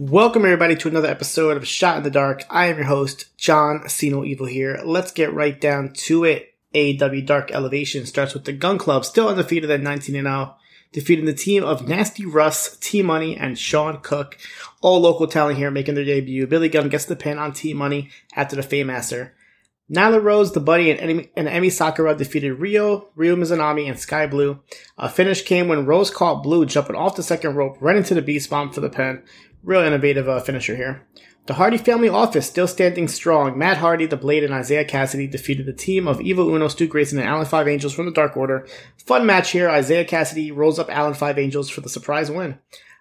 Welcome everybody to another episode of Shot in the Dark. I am your host, John Siino Evil here. Let's get right down to it. AEW Dark Elevation starts with the Gun Club, still undefeated at 19-0, defeating the team of Nasty Russ, T-Money, and Sean Cook. All local talent here making their debut. Billy Gunn gets the pin on T-Money after the Fame Master. Nyla Rose, The Buddy, and Emi Sakura defeated Ryo Mizunami, and Sky Blue. A finish came when Rose caught Blue jumping off the second rope, right into the Beast Bomb for the pin. Real innovative finisher here. The Hardy Family Office still standing strong. Matt Hardy, The Blade, and Isaiah Cassidy defeated the team of Evil Uno, Stu Grayson, and Allen 5 Angels from the Dark Order. Fun match here. Isaiah Cassidy rolls up Allen 5 Angels for the surprise win.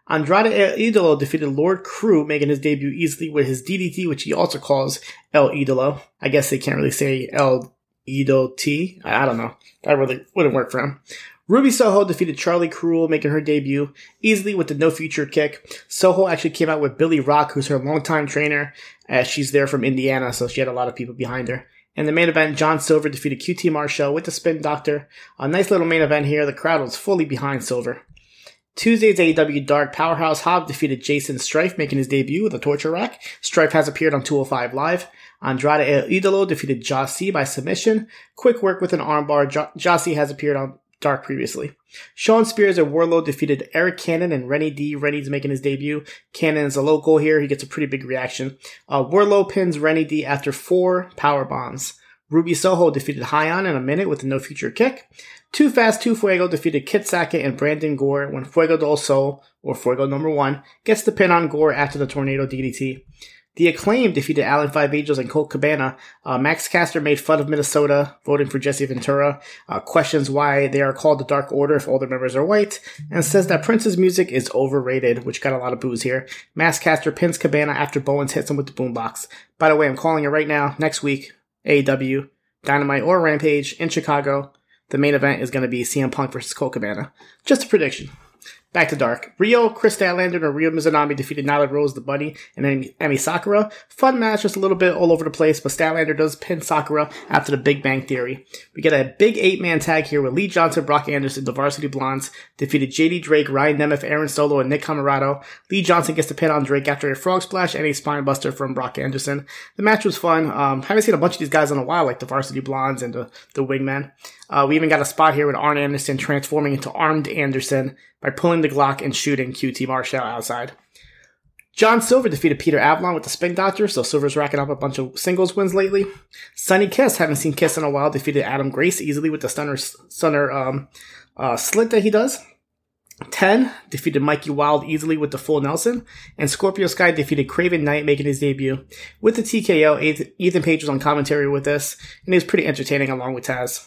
Andrade El Idolo defeated Lord Crew, making his debut easily with his DDT, which he also calls El Idolo. I guess they can't really say El Idol T. I don't know. That really wouldn't work for him. Ruby Soho defeated Charlie Cruel, making her debut easily with the No Future kick. Soho actually came out with Billy Rock, who's her longtime trainer, as she's there from Indiana, so she had a lot of people behind her. In the main event, John Silver defeated QT Marshall with the Spin Doctor. A nice little main event here. The crowd was fully behind Silver. Tuesday's AEW Dark Powerhouse Hobb defeated Jason Strife, making his debut with a torture rack. Strife has appeared on 205 Live. Andrade El Idolo defeated Jossie by submission. Quick work with an armbar. Jossie has appeared on Dark previously. Sean Spears and Warlow defeated Eric Cannon and Rennie D. Rennie's making his debut. Cannon is a local here. He gets a pretty big reaction. Warlow pins Rennie D after 4 power bombs. Ruby Soho defeated Hyon in a minute with a No Future kick. Too Fast, Too Fuego defeated Kit Sackett and Brandon Gore when Fuego del Sol, or Fuego number 1, gets the pin on Gore after the Tornado DDT. The Acclaim defeated Allen 5 Angels and Colt Cabana. Max Caster made fun of Minnesota, voting for Jesse Ventura, questions why they are called the Dark Order if all their members are white, and says that Prince's music is overrated, which got a lot of boos here. Max Caster pins Cabana after Bowens hits him with the boombox. By the way, I'm calling it right now. Next week, AEW, Dynamite or Rampage in Chicago. The main event is going to be CM Punk versus Colt Cabana. Just a prediction. Back to Dark. Ryo, Chris Statlander, and Ryo Mizunami defeated Nyla Rose, The Bunny, and Emi Sakura. Fun match, just a little bit all over the place, but Statlander does pin Sakura after the Big Bang Theory. We get a big 8-man tag here with Lee Johnson, Brock Anderson, the Varsity Blondes, defeated JD Drake, Ryan Nemeth, Aaron Solo, and Nick Camarado. Lee Johnson gets the pin on Drake after a frog splash and a spine buster from Brock Anderson. The match was fun. Haven't seen a bunch of these guys in a while, like the Varsity Blondes and the Wingmen. We even got a spot here with Arn Anderson transforming into Armed Anderson by pulling the Glock and shooting QT Marshall outside. John Silver defeated Peter Avalon with the Spin Doctor, so Silver's racking up a bunch of singles wins lately. Sonny Kiss, haven't seen Kiss in a while, defeated Adam Grace easily with the stunner slit that he does. 10 defeated Mikey Wild easily with the full Nelson, and Scorpio Sky defeated Kraven Knight, making his debut with the TKO. Ethan Page was on commentary with this, and he was pretty entertaining along with Taz.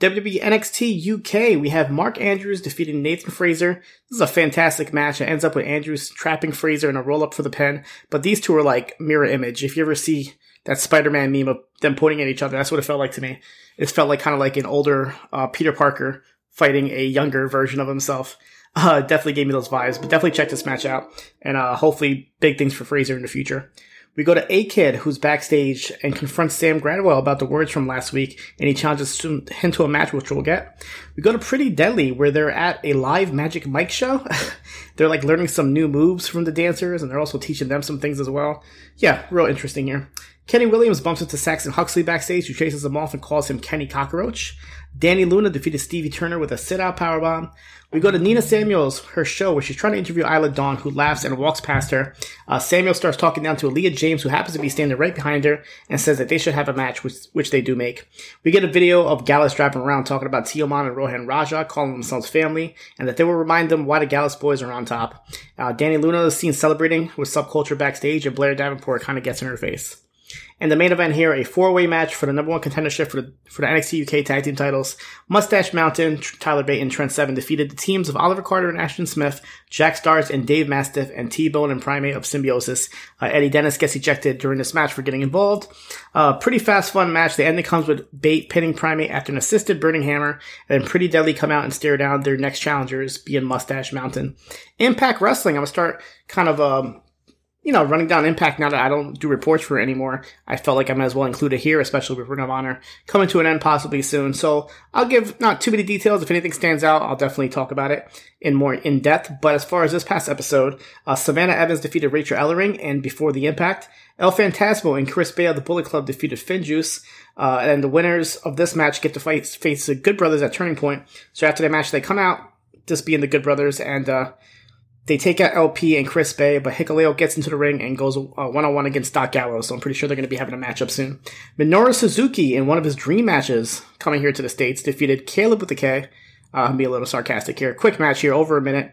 WWE NXT UK, we have Mark Andrews defeating Nathan Fraser. This is a fantastic match. It ends up with Andrews trapping Fraser in a roll-up for the pen. But these two are like mirror image. If you ever see that Spider-Man meme of them pointing at each other, that's what it felt like to me. It felt like kind of like an older Peter Parker fighting a younger version of himself. Definitely gave me those vibes. But definitely check this match out. And hopefully big things for Fraser in the future. We go to A-Kid, who's backstage and confronts Sam Gradwell about the words from last week, and he challenges him to a match, which we'll get. We go to Pretty Deadly, where they're at a live Magic Mike show. They're like learning some new moves from the dancers, and they're also teaching them some things as well. Yeah, real interesting here. Kenny Williams bumps into Saxon Huxley backstage, who chases him off and calls him Kenny Cockroach. Danny Luna defeated Stevie Turner with a sit-out powerbomb. We go to Nina Samuels, her show, where she's trying to interview Isla Dawn, who laughs and walks past her. Samuels starts talking down to Aaliyah James, who happens to be standing right behind her, and says that they should have a match, which they do make. We get a video of Gallus driving around talking about Teoman and Rohan Raja, calling themselves family, and that they will remind them why the Gallus boys are on top. Danny Luna is seen celebrating with Subculture backstage, and Blair Davenport kind of gets in her face. And the main event here, a four-way match for the number one contendership for the NXT UK Tag Team titles. Mustache Mountain, Tyler Bate, and Trent Seven defeated the teams of Oliver Carter and Ashton Smith, Jack Stars and Dave Mastiff, and T-Bone and Primate of Symbiosis. Eddie Dennis gets ejected during this match for getting involved. Pretty fast, fun match. The ending comes with Bate pinning Primate after an assisted burning hammer, and then Pretty Deadly come out and stare down their next challengers, being Mustache Mountain. Impact Wrestling, I'm going to start kind of... running down Impact now that I don't do reports for it anymore. I felt like I might as well include it here, especially with Ring of Honor coming to an end possibly soon. So I'll give not too many details. If anything stands out, I'll definitely talk about it in more in depth. But as far as this past episode, Savannah Evans defeated Rachel Ellering, and before the Impact, El Fantasmo and Chris Bay of the Bullet Club defeated Finn Juice. And the winners of this match get to face the Good Brothers at Turning Point. So after that match, they come out, just being the Good Brothers, and they take out LP and Chris Bay, but Hikuleo gets into the ring and goes one-on-one against Doc Gallows, so I'm pretty sure they're going to be having a matchup soon. Minoru Suzuki, in one of his dream matches coming here to the States, defeated Caleb with a K. I'll be a little sarcastic here. Quick match here, over a minute.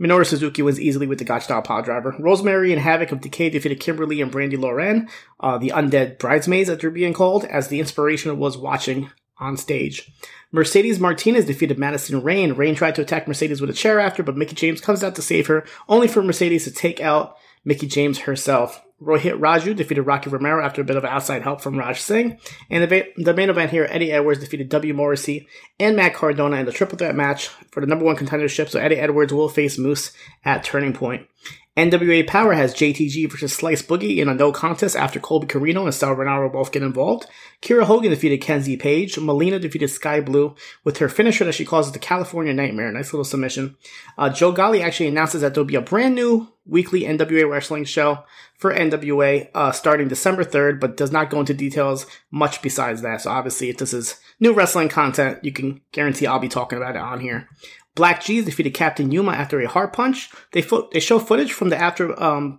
Minoru Suzuki wins easily with the Gotch-style piledriver. Rosemary and Havoc of Decay defeated Kimberly and Brandi Loren, the undead bridesmaids that they're being called, as the inspiration was watching on stage. Mercedes Martinez defeated Madison Rain. Rain tried to attack Mercedes with a chair after, but Mickie James comes out to save her, only for Mercedes to take out Mickie James herself. Rohit Raju defeated Rocky Romero after a bit of outside help from Raj Singh. And the main event here, Eddie Edwards defeated W. Morrissey and Matt Cardona in the triple threat match for the number one contendership, so Eddie Edwards will face Moose at Turning Point. NWA Power has JTG versus Slice Boogie in a no contest after Colby Carino and Sal Renaro both get involved. Kira Hogan defeated Kenzie Page. Melina defeated Sky Blue with her finisher that she calls the California Nightmare. Nice little submission. Joe Gali actually announces that there'll be a brand new weekly NWA wrestling show for NWA starting December 3rd, but does not go into details much besides that. So obviously, if this is new wrestling content, you can guarantee I'll be talking about it on here. Black G's defeated Captain Yuma after a heart punch. They show footage from the after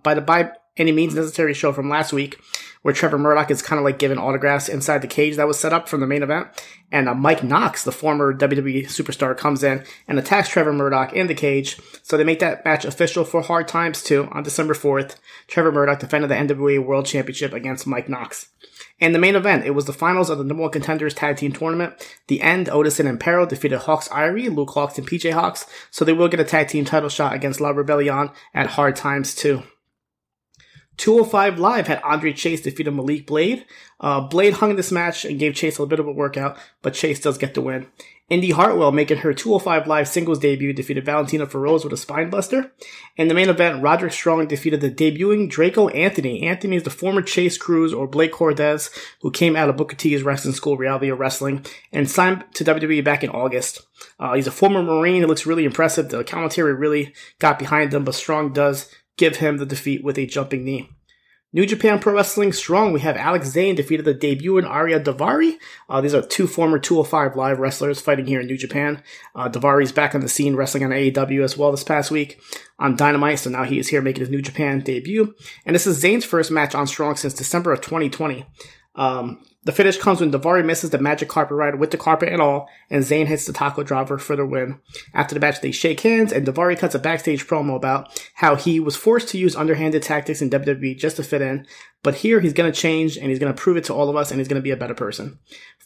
by any means necessary show from last week, where Trevor Murdoch is kind of like giving autographs inside the cage that was set up from the main event. And Mike Knox, the former WWE superstar, comes in and attacks Trevor Murdoch in the cage. So they make that match official for Hard Times 2 on December 4th. Trevor Murdoch defended the NWA World Championship against Mike Knox. And the main event, it was the finals of the number one contenders tag team tournament. The End, Otis and Impero defeated Hawks Irie, Luke Hawks and PJ Hawks. So they will get a tag team title shot against La Rebellion at Hard Times 2. 205 Live had Andre Chase defeat Malik Blade. Blade hung in this match and gave Chase a little bit of a workout, but Chase does get the win. Indy Hartwell, making her 205 Live singles debut, defeated Valentina Feroz with a spinebuster. In the main event, Roderick Strong defeated the debuting Draco Anthony. Anthony is the former Chase Cruz or Blake Cortez, who came out of Booker T's wrestling school, Reality of Wrestling, and signed to WWE back in August. He's a former Marine. It looks really impressive. The commentary really got behind him, but Strong does give him the defeat with a jumping knee. New Japan Pro Wrestling Strong, we have Alex Zane defeated the debutant Aria Daivari. These are two former 205 Live wrestlers fighting here in New Japan. Daivari's back on the scene, wrestling on AEW as well this past week on Dynamite, so now he is here making his New Japan debut. And this is Zane's first match on Strong since December of 2020. The finish comes when Daivari misses the magic carpet ride with the carpet and all, and Zane hits the taco driver for the win. After the match, they shake hands, and Daivari cuts a backstage promo about how he was forced to use underhanded tactics in WWE just to fit in, but here he's going to change, and he's going to prove it to all of us, and he's going to be a better person.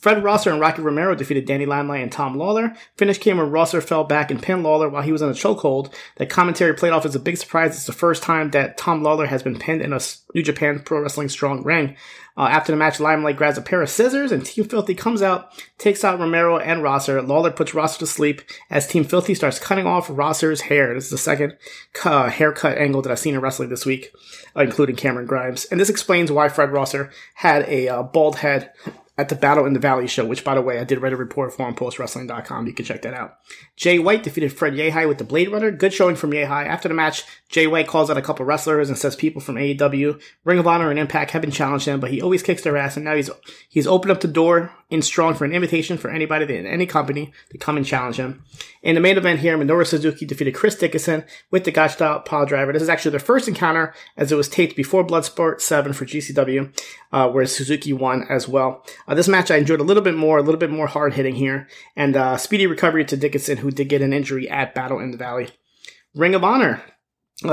Fred Rosser and Rocky Romero defeated Danny Limelight and Tom Lawler. Finish came when Rosser fell back and pinned Lawler while he was in a chokehold. That commentary played off as a big surprise. It's the first time that Tom Lawler has been pinned in a New Japan Pro Wrestling Strong ring. After the match, Limelight grabs a pair of scissors and Team Filthy comes out, takes out Romero and Rosser. Lawler puts Rosser to sleep as Team Filthy starts cutting off Rosser's hair. This is the second haircut angle that I've seen in wrestling this week, including Cameron Grimes. And this explains why Fred Rosser had a bald head at the Battle in the Valley show, which, by the way, I did write a report for on postwrestling.com. You can check that out. Jay White defeated Fred Yehai with the Blade Runner. Good showing from Yehai. After the match, Jay White calls out a couple wrestlers and says people from AEW, Ring of Honor, and Impact have been challenged him, but he always kicks their ass, and now he's opened up the door in Strong for an invitation for anybody in any company to come and challenge him. In the main event here, Minoru Suzuki defeated Chris Dickinson with the Gotch-style pile driver. This is actually their first encounter, as it was taped before Bloodsport 7 for GCW, where Suzuki won as well. This match I enjoyed a little bit more hard-hitting here, and speedy recovery to Dickinson, who did get an injury at Battle in the Valley. Ring of Honor.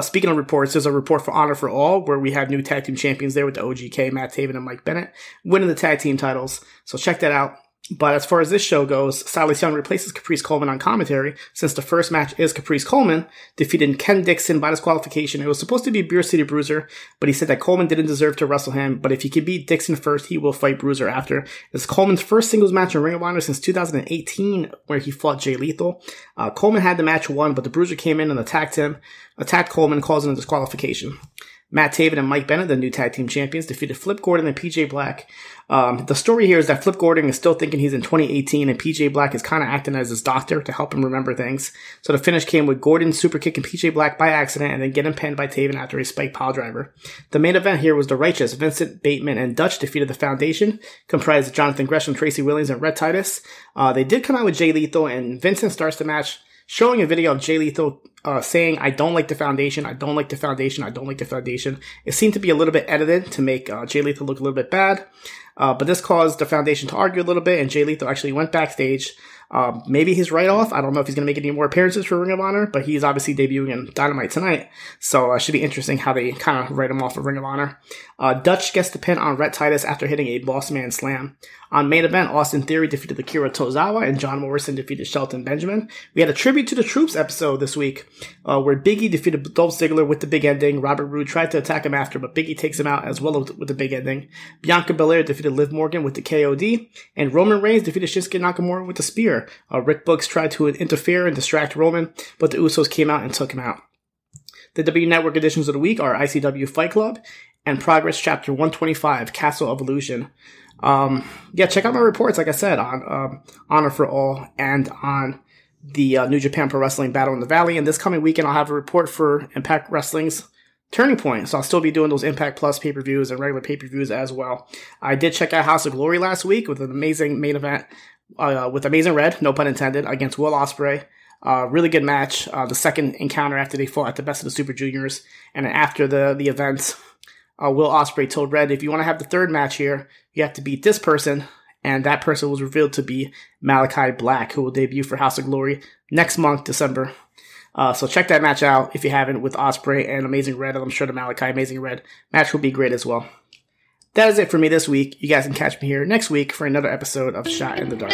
Speaking of reports, there's a report for Honor for All, where we have new tag team champions there with the OGK, Matt Taven, and Mike Bennett, winning the tag team titles. So check that out. But as far as this show goes, Silas Young replaces Caprice Coleman on commentary, since the first match is Caprice Coleman defeating Ken Dixon by disqualification. It was supposed to be Beer City Bruiser, but he said that Coleman didn't deserve to wrestle him, but if he can beat Dixon first, he will fight Bruiser after. It's Coleman's first singles match in Ring of Honor since 2018, where he fought Jay Lethal. Coleman had the match won, but the Bruiser came in and attacked Coleman, causing a disqualification. Matt Taven and Mike Bennett, the new tag team champions, defeated Flip Gordon and PJ Black. The story here is that Flip Gordon is still thinking he's in 2018, and PJ Black is kind of acting as his doctor to help him remember things. So the finish came with Gordon superkicking PJ Black by accident and then getting pinned by Taven after a spike piledriver. The main event here was the Righteous, Vincent Bateman, and Dutch defeated the Foundation, comprised of Jonathan Gresham, Tracy Williams, and Red Titus. They did come out with Jay Lethal, and Vincent starts the match showing a video of Jay Lethal saying, "I don't like the Foundation, I don't like the Foundation, I don't like the Foundation." It seemed to be a little bit edited to make Jay Lethal look a little bit bad, but this caused the Foundation to argue a little bit, and Jay Lethal actually went backstage. Maybe he's right off. I don't know if he's going to make any more appearances for Ring of Honor, but he's obviously debuting in Dynamite tonight, so it should be interesting how they kind of write him off of Ring of Honor. Dutch gets the pin on Rhett Titus after hitting a boss man slam. On main event, Austin Theory defeated Akira Tozawa, and John Morrison defeated Shelton Benjamin. We had a Tribute to the Troops episode this week, where Big E defeated Dolph Ziggler with the big ending. Robert Roode tried to attack him after, but Big E takes him out as well with the big ending. Bianca Belair defeated Liv Morgan with the KOD, and Roman Reigns defeated Shinsuke Nakamura with the spear. Rick Books tried to interfere and distract Roman, but the Usos came out and took him out. The W Network editions of the week are ICW Fight Club and Progress Chapter 125, Castle of Illusion. Check out my reports, like I said, on Honor for All and on the New Japan Pro Wrestling Battle in the Valley. And this coming weekend, I'll have a report for Impact Wrestling's Turning Point, so I'll still be doing those Impact Plus pay-per-views and regular pay-per-views as well. I did check out House of Glory last week with an amazing main event with Amazing Red, no pun intended, against Will Ospreay. Really good match. The second encounter after they fought at the Best of the Super Juniors, and then after the event, Will Ospreay told Red, "If you want to have the third match here, you have to beat this person," and that person was revealed to be Malachi Black, who will debut for House of Glory next month, December. So check that match out if you haven't, with Ospreay and Amazing Red, and I'm sure the Malachi Amazing Red match will be great as well. That is it for me this week. You guys can catch me here next week for another episode of Shot in the Dark.